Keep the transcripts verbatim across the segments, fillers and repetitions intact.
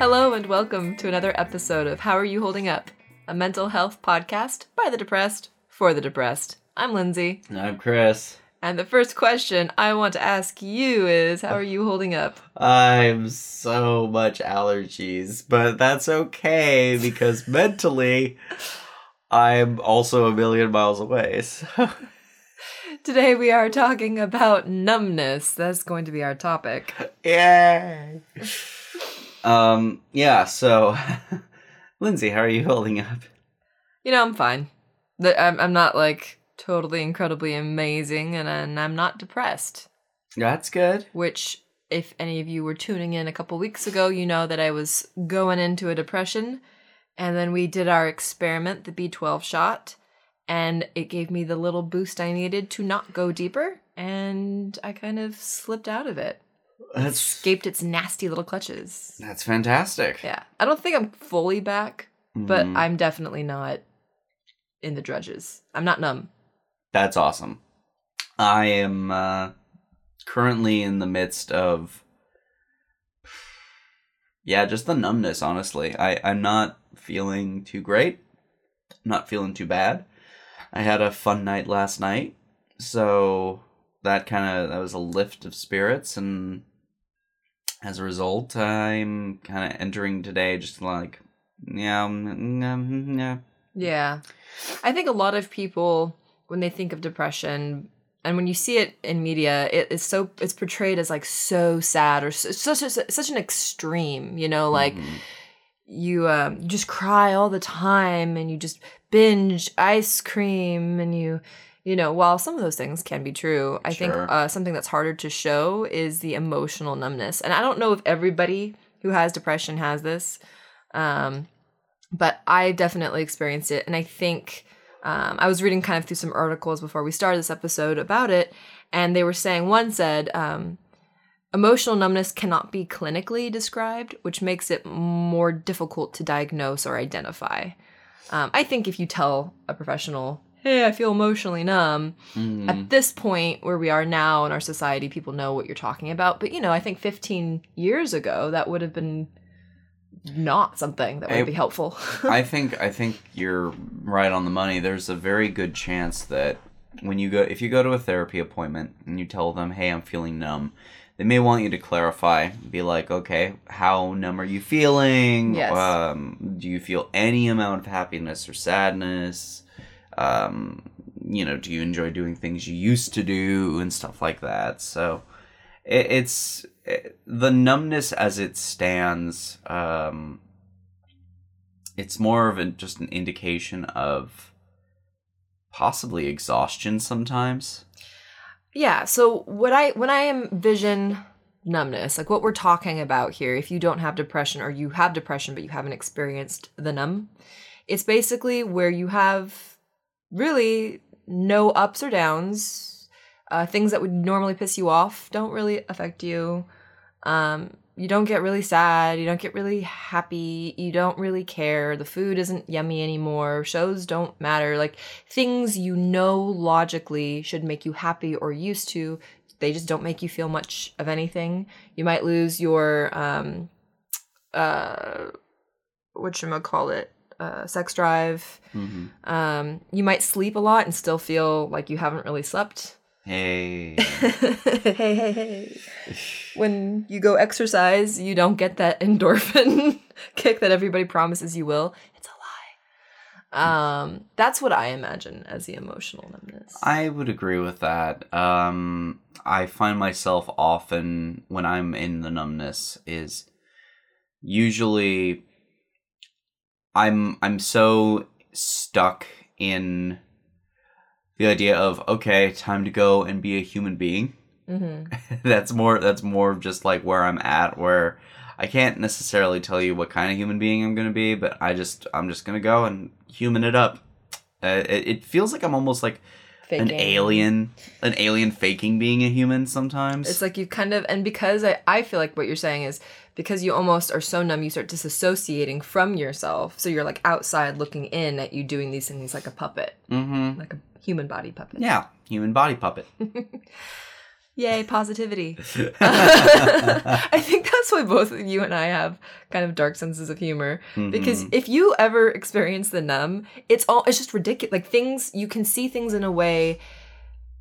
Hello and welcome to another episode of How Are You Holding Up? A mental health podcast by the depressed, for the depressed. I'm Lindsay. And I'm Chris. And the first question I want to ask you is, how are you holding up? I'm so much allergies, but that's okay because mentally, I'm also a million miles away, so... Today we are talking about numbness. That's going to be our topic. Yeah. um. Yeah. So, Lindsay, how are you holding up? You know, I'm fine. I'm I'm not like totally incredibly amazing, and and I'm not depressed. That's good. Which, if any of you were tuning in a couple weeks ago, you know that I was going into a depression, and then we did our experiment, the B twelve shot. And it gave me the little boost I needed to not go deeper, and I kind of slipped out of it. That's... Escaped its nasty little clutches. That's fantastic. Yeah. I don't think I'm fully back, but mm. I'm definitely not in the drudges. I'm not numb. That's awesome. I am uh, currently in the midst of, yeah, just the numbness, honestly. I, I'm not feeling too great. I'm not feeling too bad. I had a fun night last night, so that kind of, that was a lift of spirits, and as a result, I'm kind of entering today just like, yeah, yeah. Yeah. I think a lot of people, when they think of depression, and when you see it in media, it is so, it's portrayed as like so sad, or so, such a, such an extreme, you know, like... Mm-hmm. You um, just cry all the time, and you just binge ice cream, and you, you know, while some of those things can be true, I sure. think uh, something that's harder to show is the emotional numbness. And I don't know if everybody who has depression has this, um, but I definitely experienced it. And I think um, I was reading kind of through some articles before we started this episode about it, and they were saying, one said... Um, Emotional numbness cannot be clinically described, which makes it more difficult to diagnose or identify. Um, I think if you tell a professional, hey, I feel emotionally numb, mm-hmm. at this point where we are now in our society, people know what you're talking about. But, you know, I think fifteen years ago, that would have been not something that would I, be helpful. I think I think you're right on the money. There's a very good chance that when you go, if you go to a therapy appointment and you tell them, hey, I'm feeling numb, they may want you to clarify, be like, okay, how numb are you feeling? Yes. Um, do you feel any amount of happiness or sadness? Um, you know, do you enjoy doing things you used to do and stuff like that? So it, it's it, the numbness as it stands, um, it's more of a, just an indication of possibly exhaustion sometimes. Yeah, so what I when I envision numbness, like what we're talking about here, if you don't have depression or you have depression but you haven't experienced the numb, it's basically where you have really no ups or downs. Uh, things that would normally piss you off don't really affect you. Um, you don't get really sad. You don't get really happy. You don't really care. The food isn't yummy anymore. Shows don't matter. Like, things you know logically should make you happy or used to, they just don't make you feel much of anything. You might lose your, um, uh, whatchamacallit, uh, sex drive. Mm-hmm. Um, you might sleep a lot and still feel like you haven't really slept. Hey. hey, hey, hey. When you go exercise, you don't get that endorphin kick that everybody promises you will. It's a lie. Um, that's what I imagine as the emotional numbness. I would agree with that. Um, I find myself often when I'm in the numbness is usually I'm I'm so stuck in the idea of, okay, time to go and be a human being. Mm-hmm. that's more that's more of just like where I'm at, where I can't necessarily tell you what kind of human being I'm going to be, but I just, I'm just going to go and human it up. Uh, it, it feels like I'm almost like faking. an alien, an alien faking being a human sometimes. It's like you kind of, and because I, I feel like what you're saying is because you almost are so numb, you start disassociating from yourself. So you're like outside looking in at you doing these things like a puppet, mm-hmm. like a human body puppet. Yeah, human body puppet. Yay, positivity. I think that's why both you and I have kind of dark senses of humor. Mm-hmm. Because if you ever experience the numb, it's all it's just ridiculous. Like things, you can see things in a way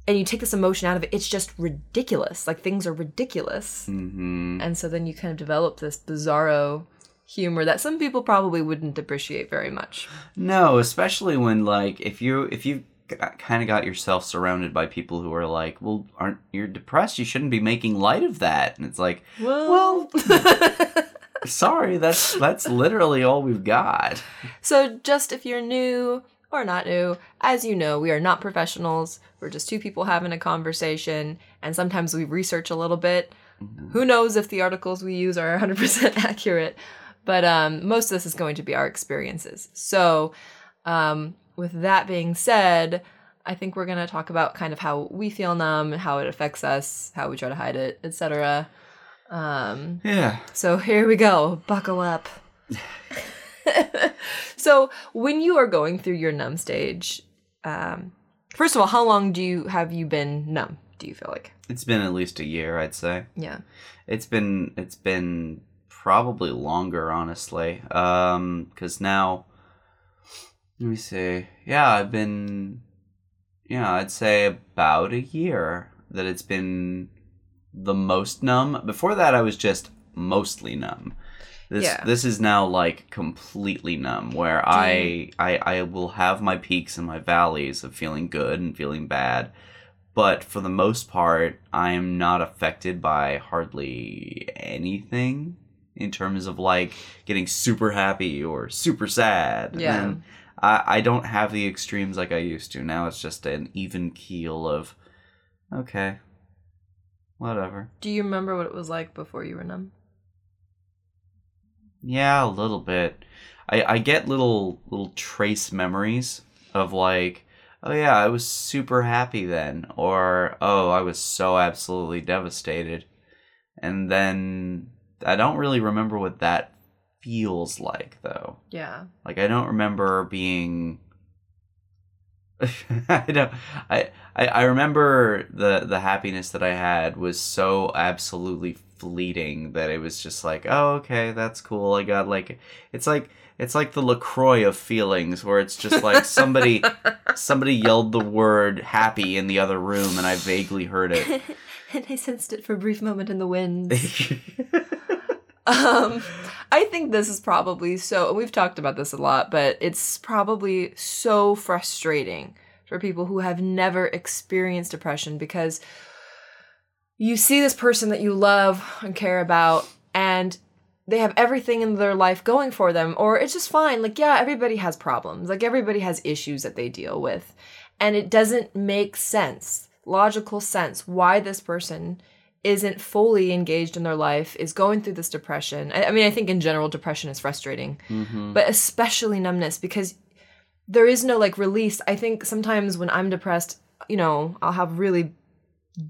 and you take this emotion out of it. It's just ridiculous. Like things are ridiculous. Mm-hmm. And so then you kind of develop this bizarro humor that some people probably wouldn't appreciate very much. No, especially when like if you if you kind of got yourself surrounded by people who are like, well, aren't you're depressed? You shouldn't be making light of that. And it's like, well, well sorry, that's that's literally all we've got. So just if you're new or not new, as you know, we are not professionals. We're just two people having a conversation, and sometimes we research a little bit. Mm-hmm. Who knows if the articles we use are one hundred percent accurate? But um, most of this is going to be our experiences. So um, with that being said, I think we're going to talk about kind of how we feel numb, how it affects us, how we try to hide it, et cetera. Um, yeah. So here we go. Buckle up. So when you are going through your numb stage, um, first of all, how long do you have you been numb, do you feel like? It's been at least a year, I'd say. Yeah. It's been it's been... Probably longer, honestly, um, because now, let me see, yeah, I've been, yeah, I'd say about a year that it's been the most numb. Before that, I was just mostly numb. This yeah. this is now, like, completely numb, where I, I, I will have my peaks and my valleys of feeling good and feeling bad, but for the most part, I'm not affected by hardly anything. In terms of, like, getting super happy or super sad. Yeah. And I, I don't have the extremes like I used to. Now it's just an even keel of, okay, whatever. Do you remember what it was like before you were numb? Yeah, a little bit. I, I get little little trace memories of, like, oh, yeah, I was super happy then. Or, oh, I was so absolutely devastated. And then... I don't really remember what that feels like, though. Yeah. Like, I don't remember being... I don't... I, I, I remember the, the happiness that I had was so absolutely fleeting that it was just like, oh, okay, that's cool. I got, like... It's like... It's like the LaCroix of feelings, where it's just like somebody somebody yelled the word happy in the other room, and I vaguely heard it. And I sensed it for a brief moment in the wind. um, I think this is probably so, we've talked about this a lot, but it's probably so frustrating for people who have never experienced depression, because you see this person that you love and care about, and they have everything in their life going for them, or it's just fine. Like, yeah, everybody has problems. Like, everybody has issues that they deal with. And it doesn't make sense, logical sense, why this person isn't fully engaged in their life, is going through this depression. I, I mean, I think in general, depression is frustrating, mm-hmm. but especially numbness, because there is no, like, release. I think sometimes when I'm depressed, you know, I'll have really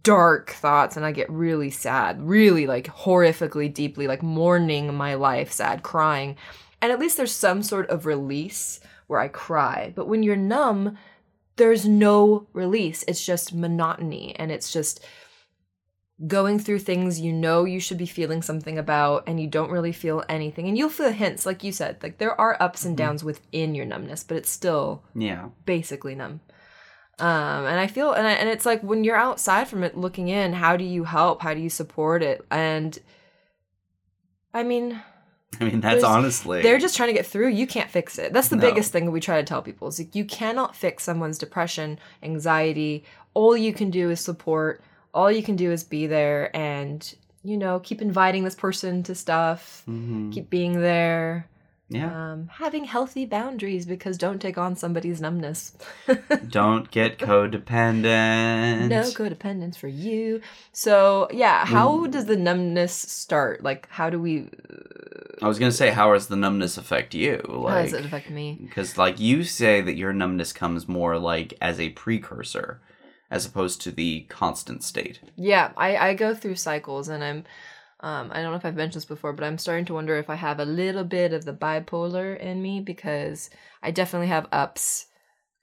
dark thoughts, and I get really sad, really, like, horrifically deeply, like, mourning my life, sad, crying. And at least there's some sort of release where I cry. But when you're numb, there's no release. It's just monotony, and it's just going through things you know you should be feeling something about, and you don't really feel anything. And you'll feel hints, like you said, like, there are ups and downs mm-hmm. within your numbness, but it's still yeah, basically numb. Um, and I feel, and I, and it's like when you're outside from it looking in, how do you help? How do you support it? And I mean, I mean, that's honestly, they're just trying to get through. You can't fix it. That's the no. biggest thing we try to tell people is, like, you cannot fix someone's depression, anxiety. All you can do is support. All you can do is be there and, you know, keep inviting this person to stuff, mm-hmm. keep being there. Yeah. Um, having healthy boundaries, because don't take on somebody's numbness. Don't get codependent. No codependence for you. So, yeah, how mm. does the numbness start? Like, how do we... I was going to say, how does the numbness affect you? Like, how does it affect me? Because, like, you say that your numbness comes more, like, as a precursor, as opposed to the constant state. Yeah, I, I go through cycles, and I'm... Um, I don't know if I've mentioned this before, but I'm starting to wonder if I have a little bit of the bipolar in me, because I definitely have ups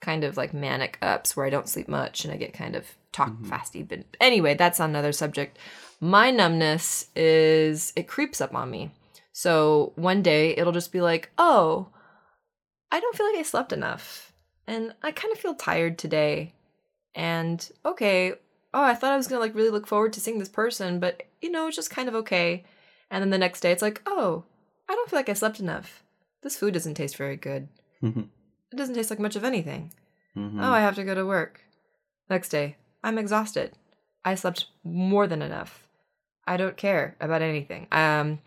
kind of like manic ups where I don't sleep much and I get kind of talk mm-hmm. fasty. But anyway, that's on another subject. My numbness is, it creeps up on me. So one day it'll just be like, oh, I don't feel like I slept enough and I kind of feel tired today. And okay, oh, I thought I was going to like really look forward to seeing this person, but you know, it's just kind of okay. And then the next day it's like, oh, I don't feel like I slept enough. This food doesn't taste very good. Mm-hmm. It doesn't taste like much of anything. Mm-hmm. Oh, I have to go to work. Next day, I'm exhausted. I slept more than enough. I don't care about anything. Um,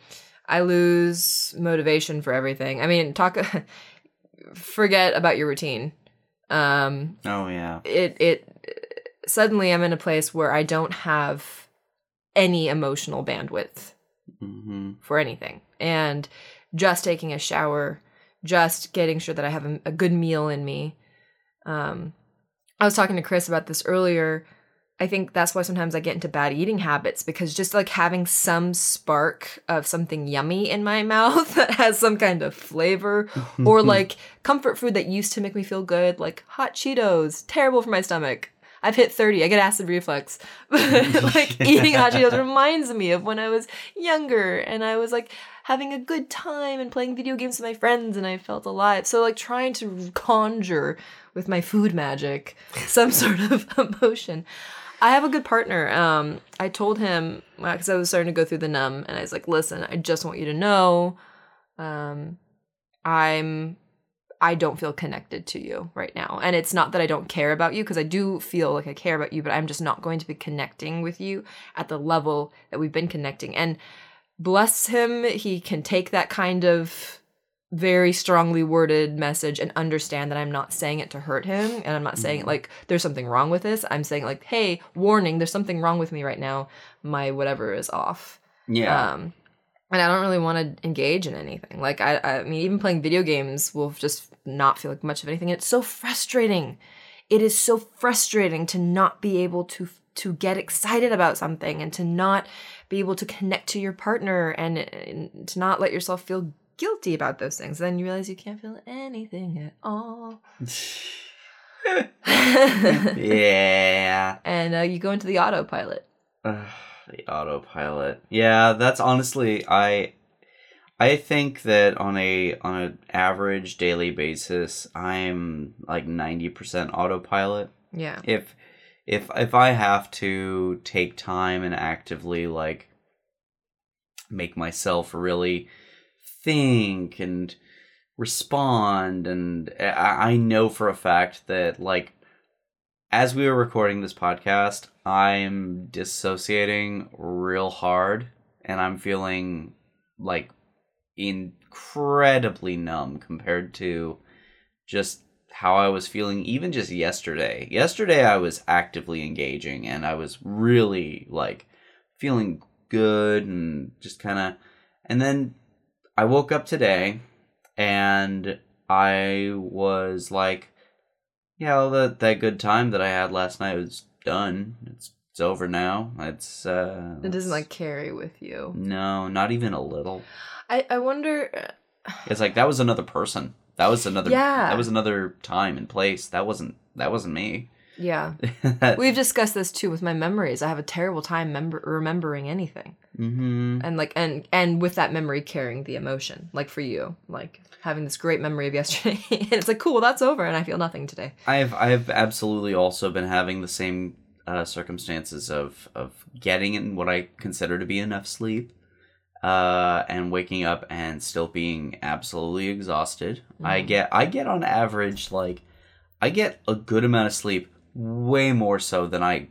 I lose motivation for everything. I mean, talk, forget about your routine. Um, oh, yeah. It, it, suddenly I'm in a place where I don't have any emotional bandwidth mm-hmm. for anything. And just taking a shower, just getting sure that I have a, a good meal in me. Um, I was talking to Chris about this earlier. I think that's why sometimes I get into bad eating habits, because just like having some spark of something yummy in my mouth that has some kind of flavor or like comfort food that used to make me feel good, like hot Cheetos, terrible for my stomach. I've hit thirty. I get acid reflux. Like eating hot Cheetos reminds me of when I was younger and I was like having a good time and playing video games with my friends and I felt alive. So like trying to conjure with my food magic some sort of emotion. I have a good partner. Um, I told him, because I was starting to go through the numb, and I was like, listen, I just want you to know um, I'm... I don't feel connected to you right now. And it's not that I don't care about you, because I do feel like I care about you, but I'm just not going to be connecting with you at the level that we've been connecting. And bless him, he can take that kind of very strongly worded message and understand that I'm not saying it to hurt him. And I'm not mm-hmm. saying like, there's something wrong with this. I'm saying like, hey, warning, there's something wrong with me right now. My whatever is off. Yeah. Um, And I don't really want to engage in anything. Like, I I mean, even playing video games will just not feel like much of anything. And it's so frustrating. It is so frustrating to not be able to to get excited about something and to not be able to connect to your partner and, and to not let yourself feel guilty about those things. Then you realize you can't feel anything at all. Yeah. And uh, you go into the autopilot. The autopilot. Yeah, that's honestly, I I think that on a on an average daily basis, I'm like ninety percent autopilot. Yeah. If if if I have to take time and actively like make myself really think and respond, and I, I know for a fact that like as we were recording this podcast, I'm dissociating real hard, and I'm feeling, like, incredibly numb compared to just how I was feeling even just yesterday. Yesterday, I was actively engaging, and I was really, like, feeling good and just kind of... And then I woke up today, and I was like... Yeah, all that, that good time that I had last night was done. It's it's over now. It's uh, it doesn't like carry with you. No, not even a little. I, I wonder. It's like that was another person. That was another. Yeah. That was another time and place. That wasn't that wasn't me. Yeah. We've discussed this too with my memories. I have a terrible time member remembering anything. Mm-hmm. And like and and with that memory carrying the emotion, like for you, like having this great memory of yesterday, and it's like cool, that's over, and I feel nothing today. I've I've absolutely also been having the same uh, circumstances of of getting in what I consider to be enough sleep, uh, and waking up and still being absolutely exhausted. Mm-hmm. I get I get on average like I get a good amount of sleep, way more so than I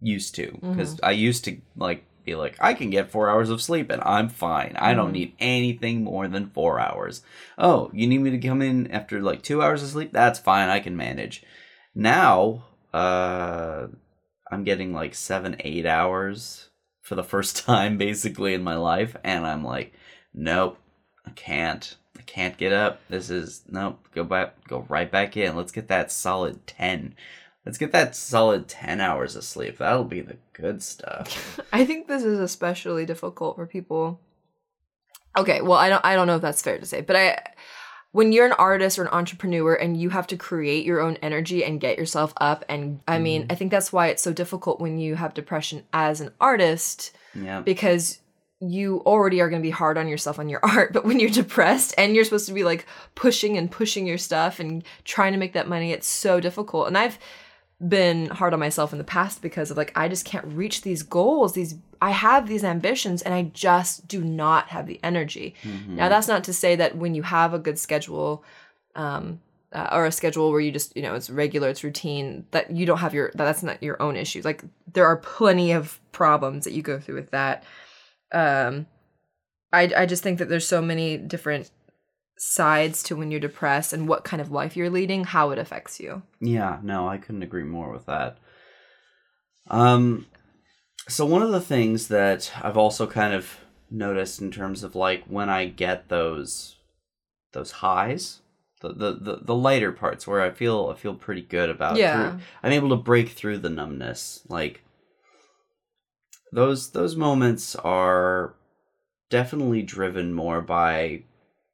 used to, because mm-hmm. I used to like. Be like, I can get four hours of sleep and I'm fine. I don't need anything more than four hours. Oh, you need me to come in after like two hours of sleep? That's fine. I can manage. Now, uh, I'm getting like seven, eight hours for the first time basically in my life. And I'm like, nope, I can't. I can't get up. This is, nope, go back, go right back in. Let's get that solid ten. Let's get that solid ten hours of sleep. That'll be the good stuff. I think this is especially difficult for people. Okay, well, I don't I don't know if that's fair to say, but I when you're an artist or an entrepreneur and you have to create your own energy and get yourself up, and I mean, mm. I think that's why it's so difficult when you have depression as an artist, yeah. because you already are going to be hard on yourself on your art, but when you're depressed and you're supposed to be like pushing and pushing your stuff and trying to make that money, it's so difficult. And I've been hard on myself in the past because of like, I just can't reach these goals. These I have these ambitions and I just do not have the energy. Mm-hmm. Now, that's not to say that when you have a good schedule um, uh, or a schedule where you just, you know, it's regular, it's routine, that you don't have your, that's not your own issue. Like, there are plenty of problems that you go through with that. Um, I, I just think that there's so many different sides to when you're depressed and what kind of life you're leading, how it affects you. Yeah, no, I couldn't agree more with that. Um, so one of the things that I've also kind of noticed in terms of like when I get those those highs, the the the, the lighter parts where I feel I feel pretty good about. Yeah, through, I'm able to break through the numbness. Like those those moments are definitely driven more by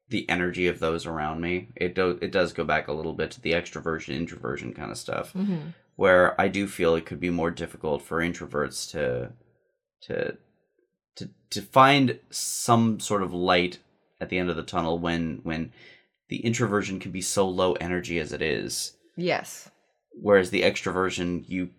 the energy of those around me. It do, it does go back a little bit to the extroversion, introversion kind of stuff, mm-hmm. where I do feel it could be more difficult for introverts to to to to find some sort of light at the end of the tunnel when when the introversion can be so low energy as it is. Yes. Whereas the extroversion, you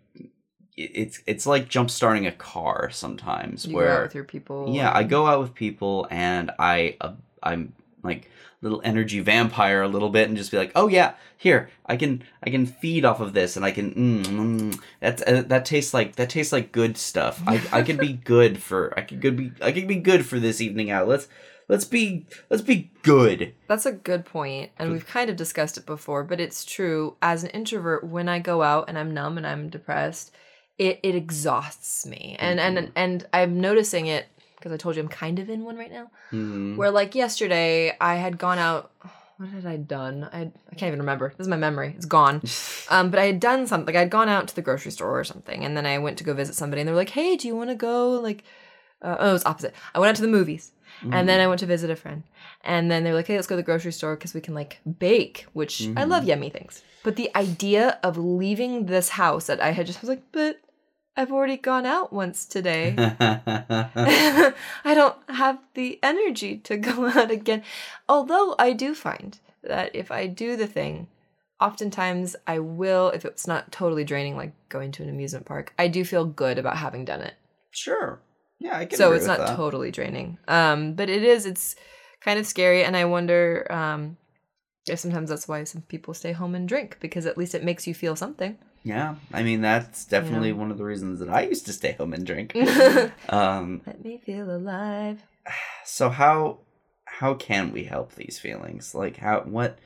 it's it's like jump starting a car sometimes. You where go out with your people. Yeah, I go out with people and I uh, I'm. like little energy vampire a little bit and just be like, oh yeah, here, I can I can feed off of this and I can mm, mm that's uh, that tastes like that tastes like good stuff. I I could be good for I could good be I could be good for this evening out. Let's let's be let's be good. That's a good point, and we've kind of discussed it before, but it's true. As an introvert, when I go out and I'm numb and I'm depressed, it, it exhausts me. And mm-hmm. and and I'm noticing it. Because I told you I'm kind of in one right now. Mm-hmm. Where like yesterday I had gone out. What had I done? I had, I can't even remember. This is my memory. It's gone. um, but I had done something. Like I had gone out to the grocery store or something. And then I went to go visit somebody. And they were like, hey, do you want to go? Like, uh, oh, it's opposite. I went out to the movies. Mm-hmm. And then I went to visit a friend. And then they were like, hey, let's go to the grocery store because we can like bake. Which mm-hmm. I love yummy things. But the idea of leaving this house that I had just was like, but I've already gone out once today. I don't have the energy to go out again. Although I do find that if I do the thing, oftentimes I will, if it's not totally draining, like going to an amusement park, I do feel good about having done it. Sure. Yeah, I can So agree it's with not that. Totally draining. Um, but it is, it's kind of scary. And I wonder um, if sometimes that's why some people stay home and drink, because at least it makes you feel something. Yeah, I mean, that's definitely yeah. one of the reasons that I used to stay home and drink. um, Let me feel alive. So how how can we help these feelings? Like, how what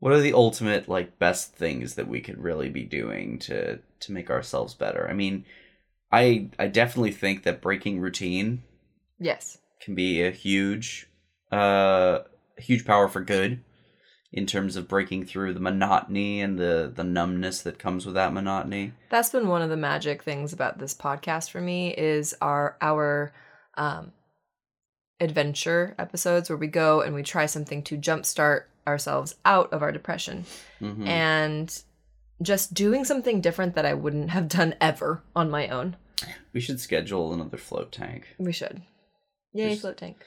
what are the ultimate, like, best things that we could really be doing to, to make ourselves better? I mean, I I definitely think that breaking routine yes. can be a huge, uh, huge power for good. In terms of breaking through the monotony and the, the numbness that comes with that monotony. That's been one of the magic things about this podcast for me is our our um, adventure episodes where we go and we try something to jumpstart ourselves out of our depression. Mm-hmm. And just doing something different that I wouldn't have done ever on my own. We should schedule another float tank. We should. Yay, There's... float tank.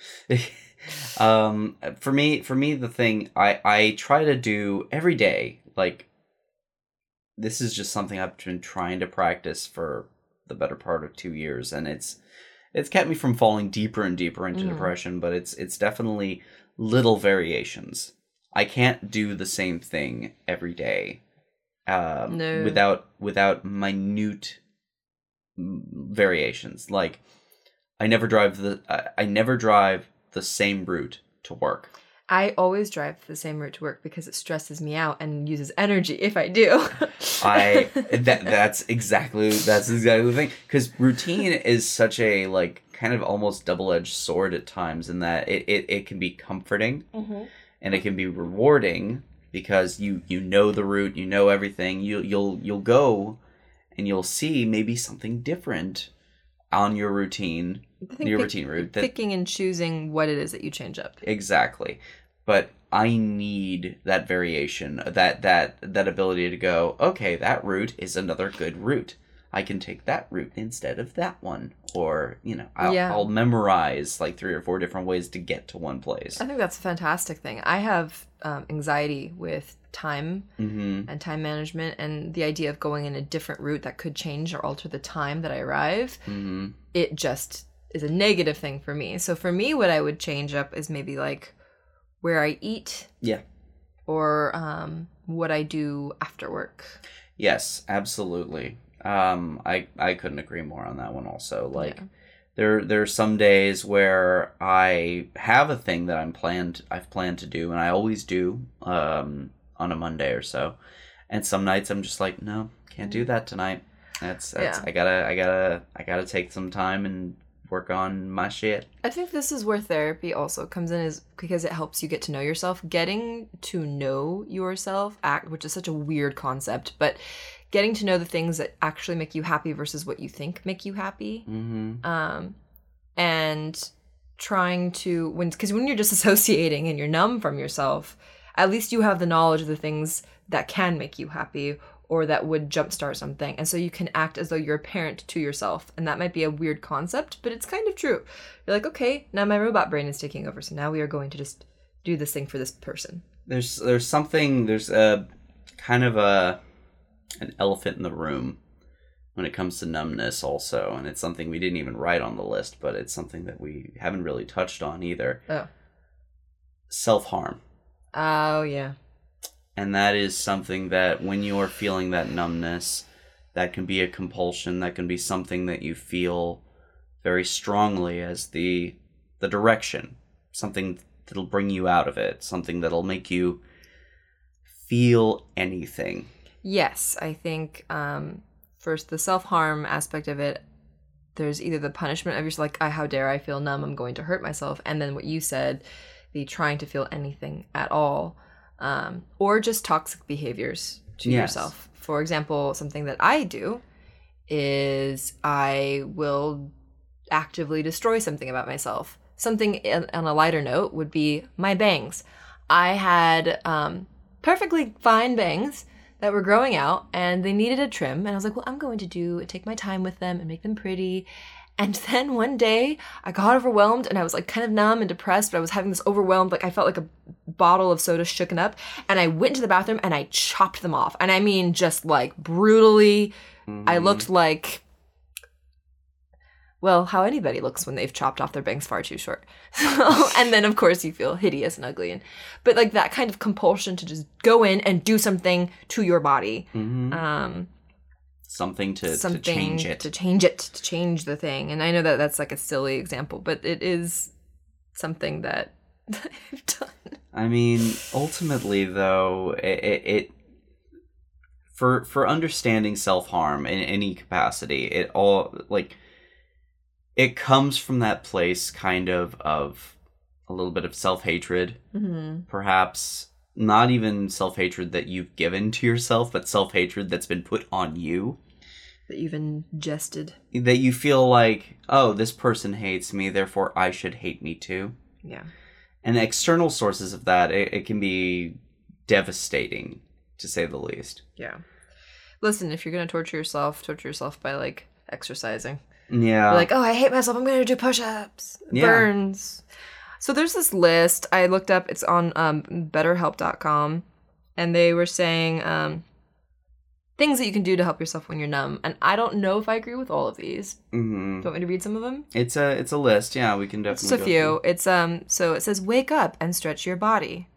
um for me for me the thing I I try to do every day, like this is just something I've been trying to practice for the better part of two years, and it's it's kept me from falling deeper and deeper into mm. depression, but it's it's definitely little variations. I can't do the same thing every day um no. without without minute variations. Like I never drive the I, I never drive the same route to work. I always drive the same route to work because it stresses me out and uses energy if I do. I that that's exactly that's exactly the thing, because routine is such a like kind of almost double-edged sword at times, in that it it, it can be comforting mm-hmm. and it can be rewarding because you you know the route, you know everything. You you'll you'll go and you'll see maybe something different on your routine. I think your pick, routine route. That, picking and choosing what it is that you change up. Exactly. but I need that variation, that that that ability to go, okay, that route is another good route. I can take that route instead of that one. Or, you know, I'll, yeah. I'll memorize like three or four different ways to get to one place. I think that's a fantastic thing. I have um, anxiety with time mm-hmm. and time management, and the idea of going in a different route that could change or alter the time that I arrive. Mm-hmm. It just is a negative thing for me. So for me, what I would change up is maybe like where I eat. Yeah. Or um, what I do after work. Yes, absolutely. Um, I, I couldn't agree more on that one also. Like yeah. there, there are some days where I have a thing that I'm planned, I've planned to do, and I always do, um, on a Monday or so. And some nights I'm just like, no, can't do that tonight. That's, that's, yeah. I gotta, I gotta, I gotta take some time and work on my shit. I think this is where therapy also comes in, is because it helps you get to know yourself, getting to know yourself act, which is such a weird concept, but getting to know the things that actually make you happy versus what you think make you happy. Mm-hmm. Um, and trying to, when, because when you're just associating and you're numb from yourself, at least you have the knowledge of the things that can make you happy or that would jumpstart something. And so you can act as though you're a parent to yourself. And that might be a weird concept, but it's kind of true. You're like, okay, now my robot brain is taking over. So now we are going to just do this thing for this person. There's, there's something, there's a kind of a... an elephant in the room when it comes to numbness also, and it's something we didn't even write on the list, but it's something that we haven't really touched on either. Oh. Self-harm. Oh, yeah. And that is something that when you're feeling that numbness, that can be a compulsion, that can be something that you feel very strongly as the the direction, something that'll bring you out of it, something that'll make you feel anything. Yes, I think um, first the self-harm aspect of it, there's either the punishment of yourself, like, I, how dare I feel numb, I'm going to hurt myself, and then what you said, the trying to feel anything at all, um, or just toxic behaviors to yes. yourself. For example, something that I do is I will actively destroy something about myself. Something in, on a lighter note would be my bangs. I had um, perfectly fine bangs that were growing out, and they needed a trim. And I was like, well, I'm going to do, take my time with them and make them pretty. And then one day I got overwhelmed, and I was like kind of numb and depressed, but I was having this overwhelmed, like I felt like a bottle of soda shooken up. And I went to the bathroom and I chopped them off. And I mean, just like brutally, mm-hmm. I looked like, well, how anybody looks when they've chopped off their bangs far too short. And then of course you feel hideous and ugly. And, but like that kind of compulsion to just go in and do something to your body. Mm-hmm. Um, something to, something to change it. To change it, to change the thing. And I know that that's like a silly example, but it is something that I've done. I mean, ultimately though, it, it, it for, for understanding self-harm in any capacity, it all like... it comes from that place kind of of a little bit of self-hatred, mm-hmm. perhaps not even self-hatred that you've given to yourself, but self-hatred that's been put on you. That you've ingested. That you feel like, oh, this person hates me, therefore I should hate me too. Yeah. And external sources of that, it, it can be devastating, to say the least. Yeah. Listen, if you're going to torture yourself, torture yourself by, like, exercising. Yeah. You're like, oh, I hate myself. I'm going to do push-ups. Yeah. Burns. So there's this list I looked up. It's on um, better help dot com. And they were saying um, things that you can do to help yourself when you're numb. And I don't know if I agree with all of these. Mm-hmm. Do you want me to read some of them? It's a it's a list. Yeah, we can definitely Just a few. Through. It's um. So it says, wake up and stretch your body.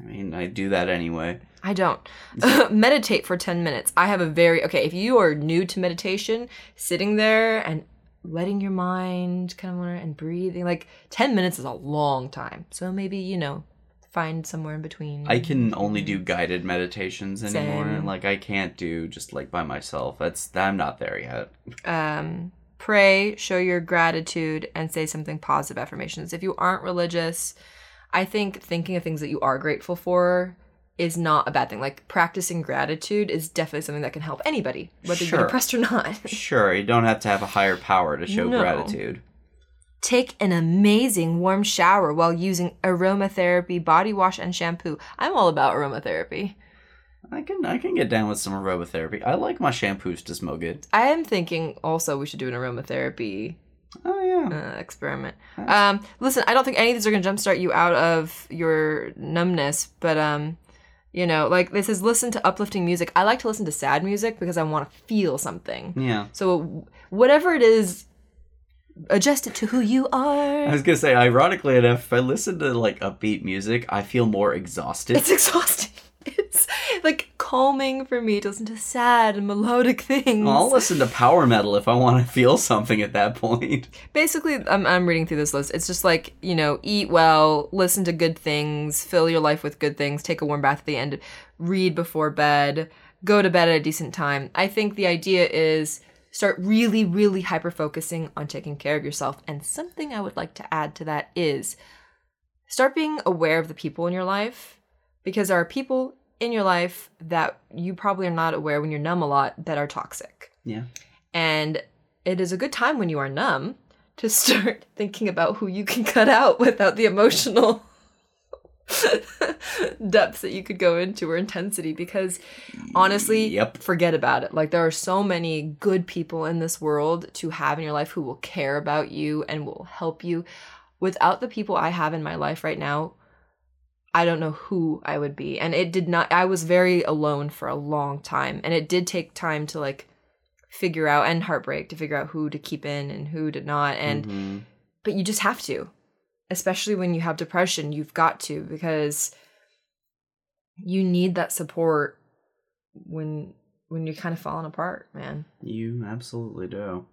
I mean, I do that anyway. I don't. Meditate for ten minutes. I have a very, okay, if you are new to meditation, sitting there and letting your mind kind of wander and breathing, like ten minutes is a long time. So maybe, you know, find somewhere in between. I can only do guided meditations anymore. Same. Like I can't do just like by myself. That's, I'm not there yet. Um, pray, show your gratitude, and say something positive affirmations. If you aren't religious, I think thinking of things that you are grateful for is not a bad thing. Like, practicing gratitude is definitely something that can help anybody, whether sure. you're depressed or not. Sure, you don't have to have a higher power to show no. gratitude. Take an amazing warm shower while using aromatherapy body wash and shampoo. I'm all about aromatherapy. I can I can get down with some aromatherapy. I like my shampoos to smell good. I am thinking also we should do an aromatherapy oh, yeah. uh, experiment. Yeah. Um, listen, I don't think any of these are going to jumpstart you out of your numbness, but... um. You know, like, this is listen to uplifting music. I like to listen to sad music because I want to feel something. Yeah. So whatever it is, adjust it to who you are. I was going to say, ironically enough, if I listen to, like, upbeat music, I feel more exhausted. It's exhausting. It's, like, calming for me to listen to sad and melodic things. Well, I'll listen to power metal if I want to feel something at that point. Basically, I'm, I'm reading through this list. It's just like, you know, eat well, listen to good things, fill your life with good things, take a warm bath at the end, read before bed, go to bed at a decent time. I think the idea is start really, really hyper-focusing on taking care of yourself. And something I would like to add to that is start being aware of the people in your life. Because there are people in your life that you probably are not aware when you're numb a lot that are toxic. Yeah. And it is a good time when you are numb to start thinking about who you can cut out without the emotional depths that you could go into or intensity. Because honestly, yep. Forget about it. Like, there are so many good people in this world to have in your life who will care about you and will help you. Without the people I have in my life right now, I don't know who I would be. And it did not, I was very alone for a long time. And it did take time to like figure out, and heartbreak, to figure out who to keep in and who to not. And, mm-hmm. But you just have to, especially when you have depression, you've got to, because you need that support when, when you're kind of falling apart, man. You absolutely do.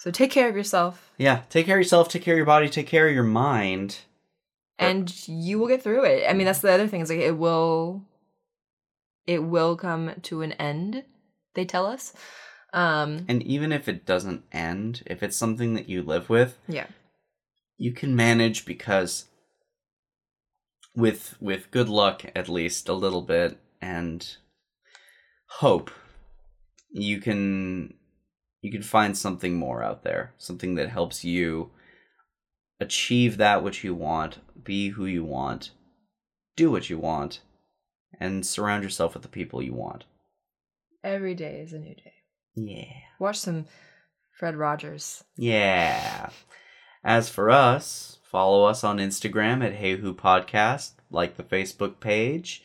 So take care of yourself. Yeah. Take care of yourself. Take care of your body. Take care of your mind. And you will get through it. I mean, that's the other thing. Is like it will, it will come to an end. They tell us. Um, and even if it doesn't end, if it's something that you live with, yeah, you can manage, because with with good luck, at least a little bit, and hope, you can you can find something more out there, something that helps you achieve that which you want, be who you want, do what you want, and surround yourself with the people you want. Every day is a new day. Yeah. Watch some Fred Rogers. Yeah. As for us, follow us on Instagram at Hey Who Podcast, like the Facebook page,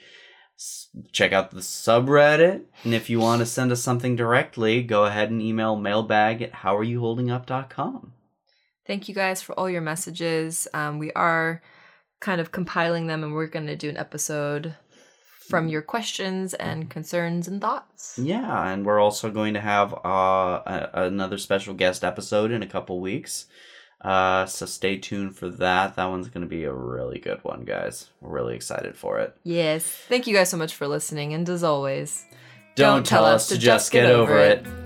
check out the subreddit, and if you want to send us something directly, go ahead and email mailbag at howareyouholdingup.com. Thank you guys for all your messages. Um, we are kind of compiling them, and we're going to do an episode from your questions and concerns and thoughts. Yeah, and we're also going to have uh, a- another special guest episode in a couple weeks. Uh, so stay tuned for that. That one's going to be a really good one, guys. We're really excited for it. Yes. Thank you guys so much for listening. And as always, don't, don't tell us to just get, get over it. it.